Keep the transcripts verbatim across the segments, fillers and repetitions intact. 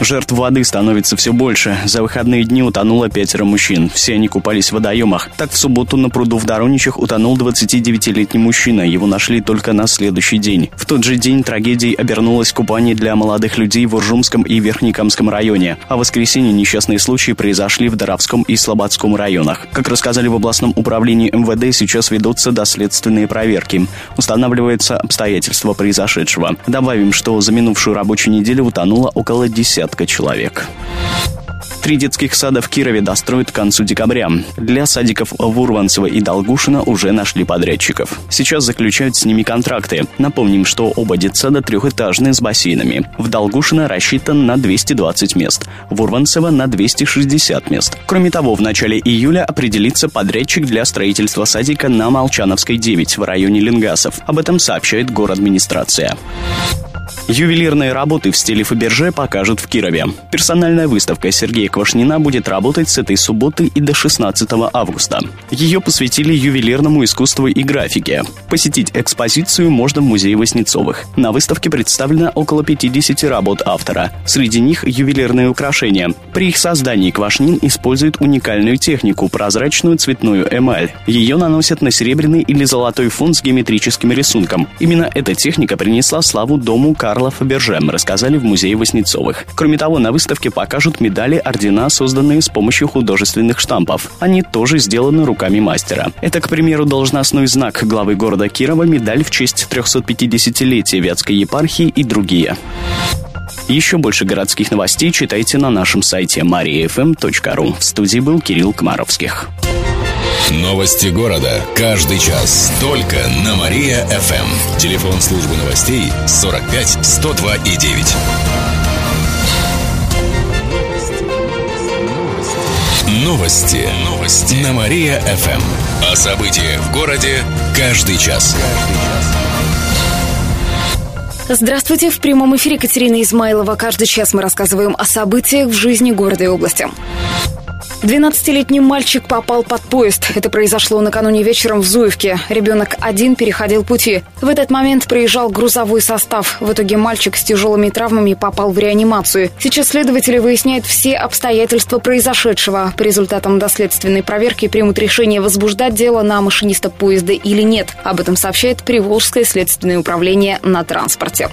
Жертв воды становится все больше. За выходные дни утонуло пятеро мужчин. Все они купались в водоемах. Так, в субботу на пруду в Дороничах утонул двадцатидевятилетний мужчина. Его нашли только на следующий день. В тот же день трагедией обернулось купание для молодых людей в Уржумском и Верхнекамском районе. А в воскресенье несчастные случаи произошли в Доровском и Слободском районах. Как рассказали в областном управлении эм вэ дэ, сейчас ведутся доследственные проверки. Устанавливаются обстоятельства произошедшего. Добавим, что за минувшую рабочую неделю утонуло около десятка человек. Три детских сада в Кирове достроят к концу декабря. Для садиков Вурванцева и Долгушина уже нашли подрядчиков. Сейчас заключают с ними контракты. Напомним, что оба детсада трехэтажные с бассейнами. В Долгушино рассчитан на двести двадцать мест, в Вурванцево на двести шестьдесят мест. Кроме того, в начале июля определится подрядчик для строительства садика на Молчановской девять в районе Ленгасов. Об этом сообщает городадминистрация. Ювелирные работы в стиле Фаберже покажут в Кирове. Персональная выставка Сергея Квашнина будет работать с этой субботы и до шестнадцатого августа. Ее посвятили ювелирному искусству и графике. Посетить экспозицию можно в музее Васнецовых. На выставке представлено около пятидесяти работ автора. Среди них ювелирные украшения. При их создании Квашнин использует уникальную технику – прозрачную цветную эмаль. Ее наносят на серебряный или золотой фон с геометрическим рисунком. Именно эта техника принесла славу дому Карлов-Бержем, рассказали в музее Васнецовых. Кроме того, на выставке покажут медали, ордена, созданные с помощью художественных штампов. Они тоже сделаны руками мастера. Это, к примеру, должностной знак главы города Кирова, медаль в честь трехсотпятидесятилетия Вятской епархии и другие. Еще больше городских новостей читайте на нашем сайте мария эф эм точка ру. В студии был Кирилл Комаровских. Новости города. Каждый час. Только на Мария-ФМ. Телефон службы новостей сорок пять сто два и девять. Новости. Новости. На Мария-ФМ. О событиях в городе. Каждый час. Здравствуйте. В прямом эфире Екатерина Измайлова. Каждый час мы рассказываем о событиях в жизни города и области. двенадцатилетний мальчик попал под поезд. Это произошло накануне вечером в Зуевке. Ребенок один переходил пути. В этот момент проезжал грузовой состав. В итоге мальчик с тяжелыми травмами попал в реанимацию. Сейчас следователи выясняют все обстоятельства произошедшего. По результатам доследственной проверки примут решение, возбуждать дело на машиниста поезда или нет. Об этом сообщает Приволжское следственное управление на транспорте.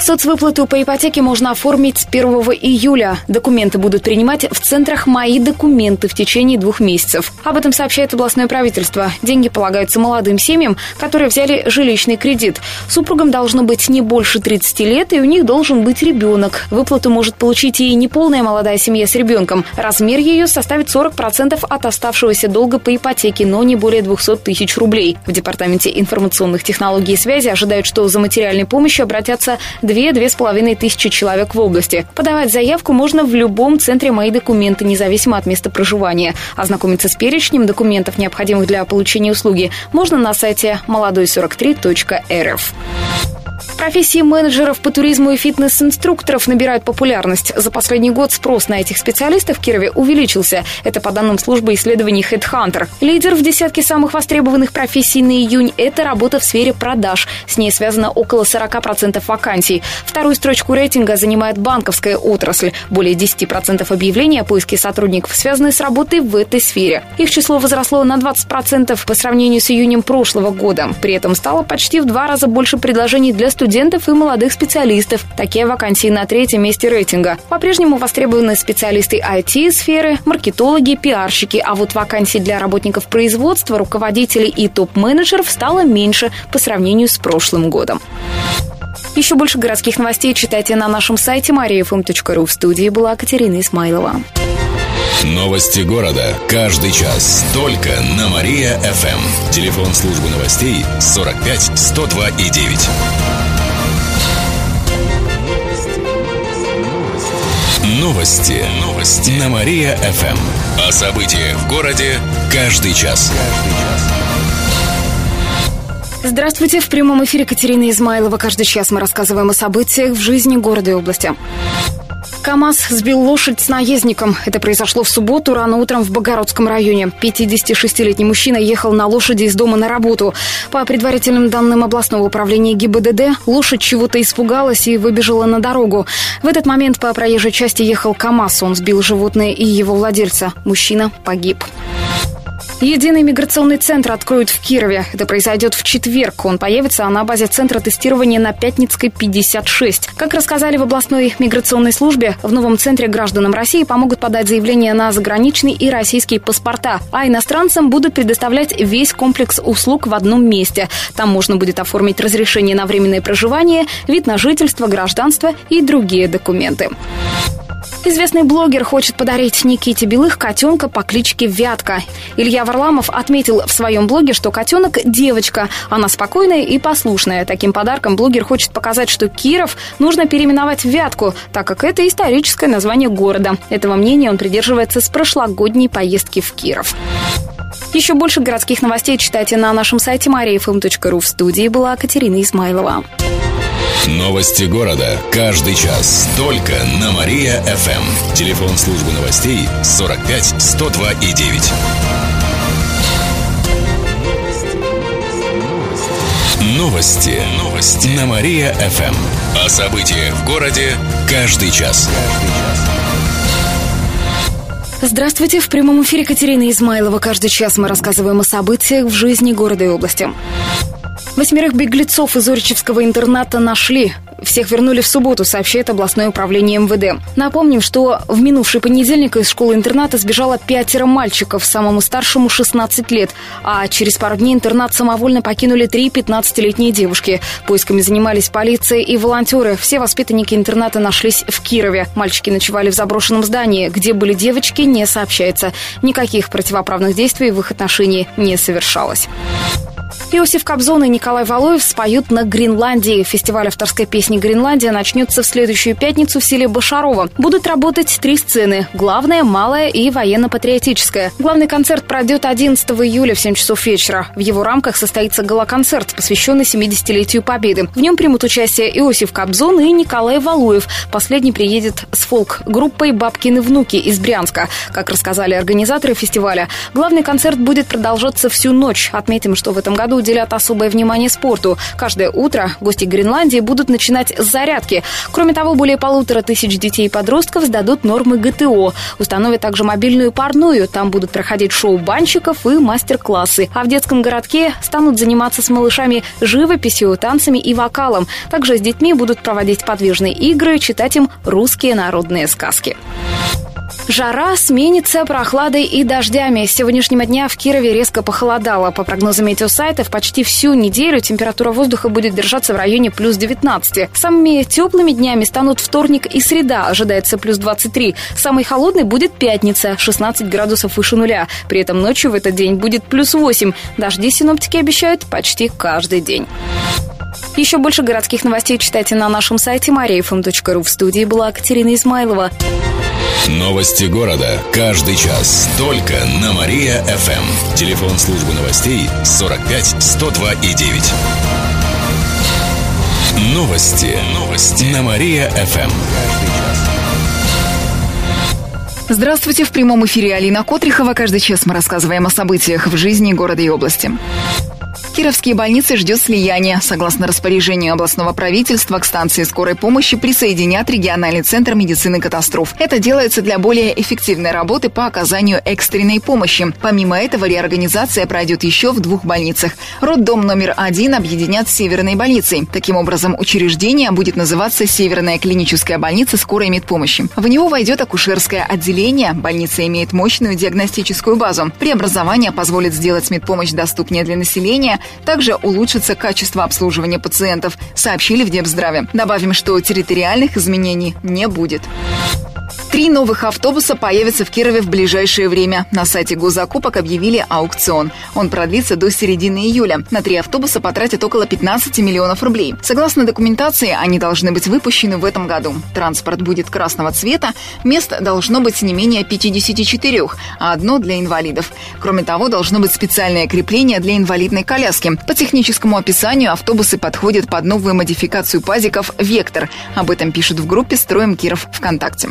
Соцвыплату по ипотеке можно оформить с первого июля. Документы будут принимать в центрах «Мои документы» в течение двух месяцев. Об этом сообщает областное правительство. Деньги полагаются молодым семьям, которые взяли жилищный кредит. Супругам должно быть не больше тридцати лет, и у них должен быть ребенок. Выплату может получить и неполная молодая семья с ребенком. Размер ее составит сорок процентов от оставшегося долга по ипотеке, но не более двухсот тысяч рублей. В Департаменте информационных технологий и связи ожидают, что за материальной помощью обратятся две-две с половиной тысячи человек в области. Подавать заявку можно в любом центре «Мои документы», независимо от места проживания. Ознакомиться с перечнем документов, необходимых для получения услуги, можно на сайте молодой сорок три точка эр эф. Профессии менеджеров по туризму и фитнес-инструкторов набирают популярность. За последний год спрос на этих специалистов в Кирове увеличился. Это по данным службы исследований HeadHunter. Лидер в десятке самых востребованных профессий на июнь – это работа в сфере продаж. С ней связано около сорока процентов вакансий. Вторую строчку рейтинга занимает банковская отрасль. Более десяти процентов объявлений о поиске сотрудников связаны с работой в этой сфере. Их число возросло на двадцать процентов по сравнению с июнем прошлого года. При этом стало почти в два раза больше предложений для студентов и молодых специалистов. Такие вакансии на третьем месте рейтинга. По-прежнему востребованы специалисты ай ти-сферы, маркетологи, пиарщики. А вот вакансий для работников производства, руководителей и топ-менеджеров стало меньше по сравнению с прошлым годом. Еще больше городских новостей читайте на нашем сайте мария эф эм точка ру. В студии была Катерина Исмайлова. Новости города. Каждый час. Только на Мария-ФМ. Телефон службы новостей сорок пять сто два и девять. Новости. Новости. На Мария-ФМ. О событиях в городе. Каждый час. Каждый час. Здравствуйте. В прямом эфире Екатерина Измайлова. Каждый час мы рассказываем о событиях в жизни города и области. КАМАЗ сбил лошадь с наездником. Это произошло в субботу рано утром в Богородском районе. пятидесятишестилетний мужчина ехал на лошади из дома на работу. По предварительным данным областного управления ГИБДД, лошадь чего-то испугалась и выбежала на дорогу. В этот момент по проезжей части ехал КАМАЗ. Он сбил животное и его владельца. Мужчина погиб. Единый миграционный центр откроют в Кирове. Это произойдет в четверг. Он появится на базе центра тестирования на Пятницкой, пятьдесят шесть. Как рассказали в областной миграционной службе, в новом центре гражданам России помогут подать заявление на заграничные и российские паспорта, а иностранцам будут предоставлять весь комплекс услуг в одном месте. Там можно будет оформить разрешение на временное проживание, вид на жительство, гражданство и другие документы. Известный блогер хочет подарить Никите Белых котенка по кличке Вятка. Илья Варламов отметил в своем блоге, что котенок – девочка. Она спокойная и послушная. Таким подарком блогер хочет показать, что Киров нужно переименовать в Вятку, так как это историческое название города. Этого мнения он придерживается с прошлогодней поездки в Киров. Еще больше городских новостей читайте на нашем сайте мария эф эм точка ру. В студии была Катерина Измайлова. Новости города. Каждый час. Только на Мария эф эм. Телефон службы новостей сорок пять сто два и девять. Новости. Новости. На Мария эф эм. О событиях в городе. Каждый час. Здравствуйте. В прямом эфире Екатерина Измайлова. Каждый час мы рассказываем о событиях в жизни города и области. Восьмерых беглецов из Оричевского интерната нашли. Всех вернули в субботу, сообщает областное управление эм вэ дэ. Напомним, что в минувший понедельник из школы-интерната сбежало пятеро мальчиков, самому старшему шестнадцать лет. А через пару дней интернат самовольно покинули три пятнадцатилетние девушки. Поисками занимались полиция и волонтеры. Все воспитанники интерната нашлись в Кирове. Мальчики ночевали в заброшенном здании. Где были девочки, не сообщается. Никаких противоправных действий в их отношении не совершалось. Иосиф Кобзон и Николай Валуев споют на Гренландии. Фестиваль авторской песни «Гренландия» начнется в следующую пятницу в селе Башарово. Будут работать три сцены – главная, малая и военно-патриотическая. Главный концерт пройдет одиннадцатого июля в семь часов вечера. В его рамках состоится гала-концерт, посвященный семидесятилетию Победы. В нем примут участие Иосиф Кобзон и Николай Валуев. Последний приедет с фолк-группой «Бабкины внуки» из Брянска. Как рассказали организаторы фестиваля, главный концерт будет продолжаться всю ночь. Отметим, что в этом году уделят особое внимание спорту. Каждое утро гости Гренландии будут начинать с зарядки. Кроме того, более полутора тысяч детей и подростков сдадут нормы гэ тэ о. Установят также мобильную парную. Там будут проходить шоу банщиков и мастер-классы. А в детском городке станут заниматься с малышами живописью, танцами и вокалом. Также с детьми будут проводить подвижные игры, читать им русские народные сказки. Жара сменится прохладой и дождями. С сегодняшнего дня в Кирове резко похолодало. По прогнозам метеосайтов, почти всю неделю температура воздуха будет держаться в районе плюс девятнадцать. Самыми теплыми днями станут вторник и среда. Ожидается плюс двадцать три. Самой холодной будет пятница, шестнадцать градусов выше нуля. При этом ночью в этот день будет плюс восемь. Дожди синоптики обещают почти каждый день. Еще больше городских новостей читайте на нашем сайте мария эф эм точка ру. В студии была Екатерина Измайлова. Новости города. Каждый час. Только на Мария эф эм. Телефон службы новостей сорок пять сто два и девять. Новости. Новости. На Мария эф эм. Здравствуйте. В прямом эфире Алина Котрихова. Каждый час мы рассказываем о событиях в жизни города и области. Кировские больницы ждет слияние. Согласно распоряжению областного правительства, к станции скорой помощи присоединят региональный центр медицины катастроф. Это делается для более эффективной работы по оказанию экстренной помощи. Помимо этого, реорганизация пройдет еще в двух больницах. Роддом номер один объединят с Северной больницей. Таким образом, учреждение будет называться Северная клиническая больница скорой медпомощи. В него войдет акушерское отделение. Больница имеет мощную диагностическую базу. Преобразование позволит сделать медпомощь доступнее для населения. Также улучшится качество обслуживания пациентов, сообщили в Депздраве. Добавим, что территориальных изменений не будет. Три новых автобуса появятся в Кирове в ближайшее время. На сайте госзакупок объявили аукцион. Он продлится до середины июля. На три автобуса потратят около пятнадцати миллионов рублей. Согласно документации, они должны быть выпущены в этом году. Транспорт будет красного цвета. Мест должно быть не менее пятидесяти четырёх, а одно для инвалидов. Кроме того, должно быть специальное крепление для инвалидной коляски. По техническому описанию автобусы подходят под новую модификацию пазиков «Вектор». Об этом пишут в группе «Строим Киров» ВКонтакте.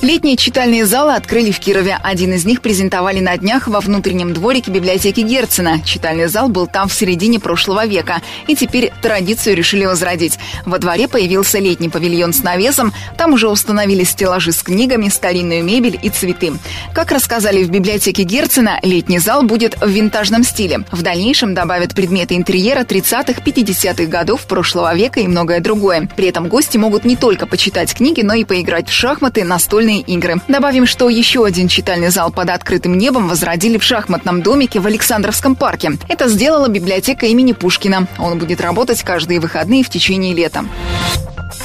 Летние читальные залы открыли в Кирове. Один из них презентовали на днях во внутреннем дворике библиотеки Герцена. Читальный зал был там в середине прошлого века. И теперь традицию решили возродить. Во дворе появился летний павильон с навесом. Там уже установили стеллажи с книгами, старинную мебель и цветы. Как рассказали в библиотеке Герцена, летний зал будет в винтажном стиле. В дальнейшем добавят предметы интерьера тридцатых-пятидесятых годов прошлого века и многое другое. При этом гости могут не только почитать книги, но и поиграть в шахматы, настольные игры. Добавим, что еще один читальный зал под открытым небом возродили в шахматном домике в Александровском парке. Это сделала библиотека имени Пушкина. Он будет работать каждые выходные в течение лета.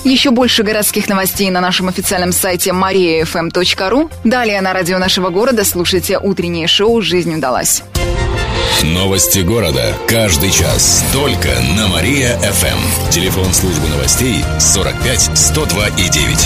Еще больше городских новостей на нашем официальном сайте maria эф эм точка ру. Далее на радио нашего города слушайте утреннее шоу «Жизнь удалась». Новости города. Каждый час. Только на Мария-ФМ. Телефон службы новостей сорок пять сто два и девять.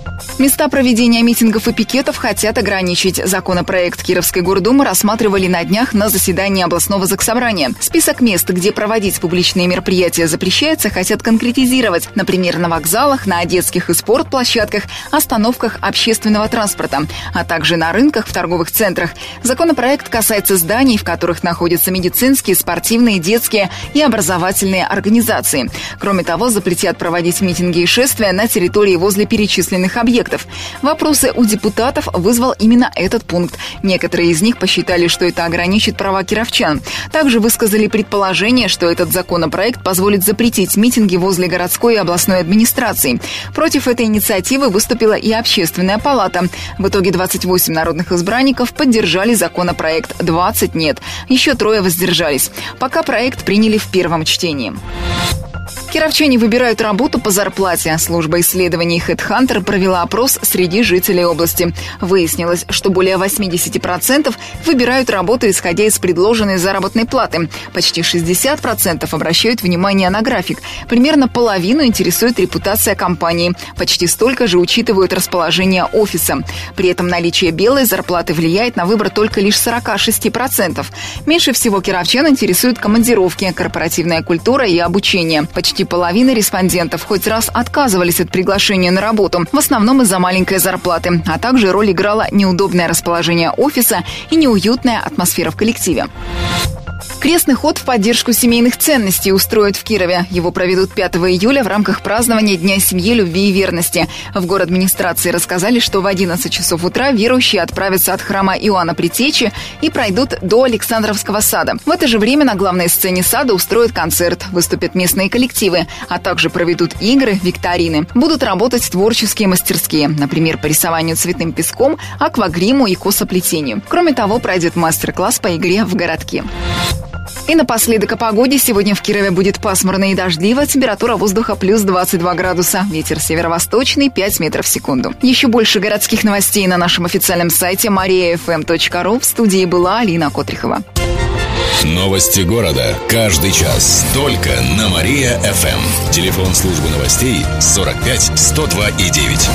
Места проведения митингов и пикетов хотят ограничить. Законопроект Кировской гордумы рассматривали на днях на заседании областного заксобрания. Список мест, где проводить публичные мероприятия запрещается, хотят конкретизировать. Например, на вокзалах, на детских и спортплощадках, остановках общественного транспорта, а также на рынках, в торговых центрах. Законопроект касается зданий, в которых находятся медицинские, спортивные, детские и образовательные организации. Кроме того, запретят проводить митинги и шествия на территории возле перечисленных объектов. Вопросы у депутатов вызвал именно этот пункт. Некоторые из них посчитали, что это ограничит права кировчан. Также высказали предположение, что этот законопроект позволит запретить митинги возле городской и областной администрации. Против этой инициативы выступила и общественная палата. В итоге двадцать восемь народных избранников поддержали законопроект, двадцать нет. Еще трое воздержались. Пока проект приняли в первом чтении. Кировчане выбирают работу по зарплате. Служба исследований HeadHunter провела опрос среди жителей области. Выяснилось, что более восемьдесят процентов выбирают работу, исходя из предложенной заработной платы. Почти шестьдесят процентов обращают внимание на график. Примерно половину интересует репутация компании. Почти столько же учитывают расположение офиса. При этом наличие белой зарплаты влияет на выбор только лишь сорок шесть процентов. Меньше всего кировчан интересуют командировки, корпоративная культура и обучение. Почти половина респондентов хоть раз отказывались от приглашения на работу, в основном из-за маленькой зарплаты, а также роль играло неудобное расположение офиса и неуютная атмосфера в коллективе. Крестный ход в поддержку семейных ценностей устроят в Кирове. Его проведут пятого июля в рамках празднования Дня семьи, любви и верности. В город администрации рассказали, что в одиннадцать часов утра верующие отправятся от храма Иоанна Предтечи и пройдут до Александровского сада. В это же время на главной сцене сада устроят концерт, выступят местные коллективы, а также проведут игры, викторины. Будут работать творческие мастерские, например, по рисованию цветным песком, аквагриму и косоплетению. Кроме того, пройдет мастер-класс по игре в городки. И напоследок о погоде. Сегодня в Кирове будет пасмурно и дождливо. Температура воздуха плюс двадцать два градуса. Ветер северо-восточный пять метров в секунду. Еще больше городских новостей на нашем официальном сайте maria эф эм точка ру. В студии была Алина Котрихова. Новости города. Каждый час. Только на Мария-ФМ. Телефон службы новостей сорок пять сто два и девять.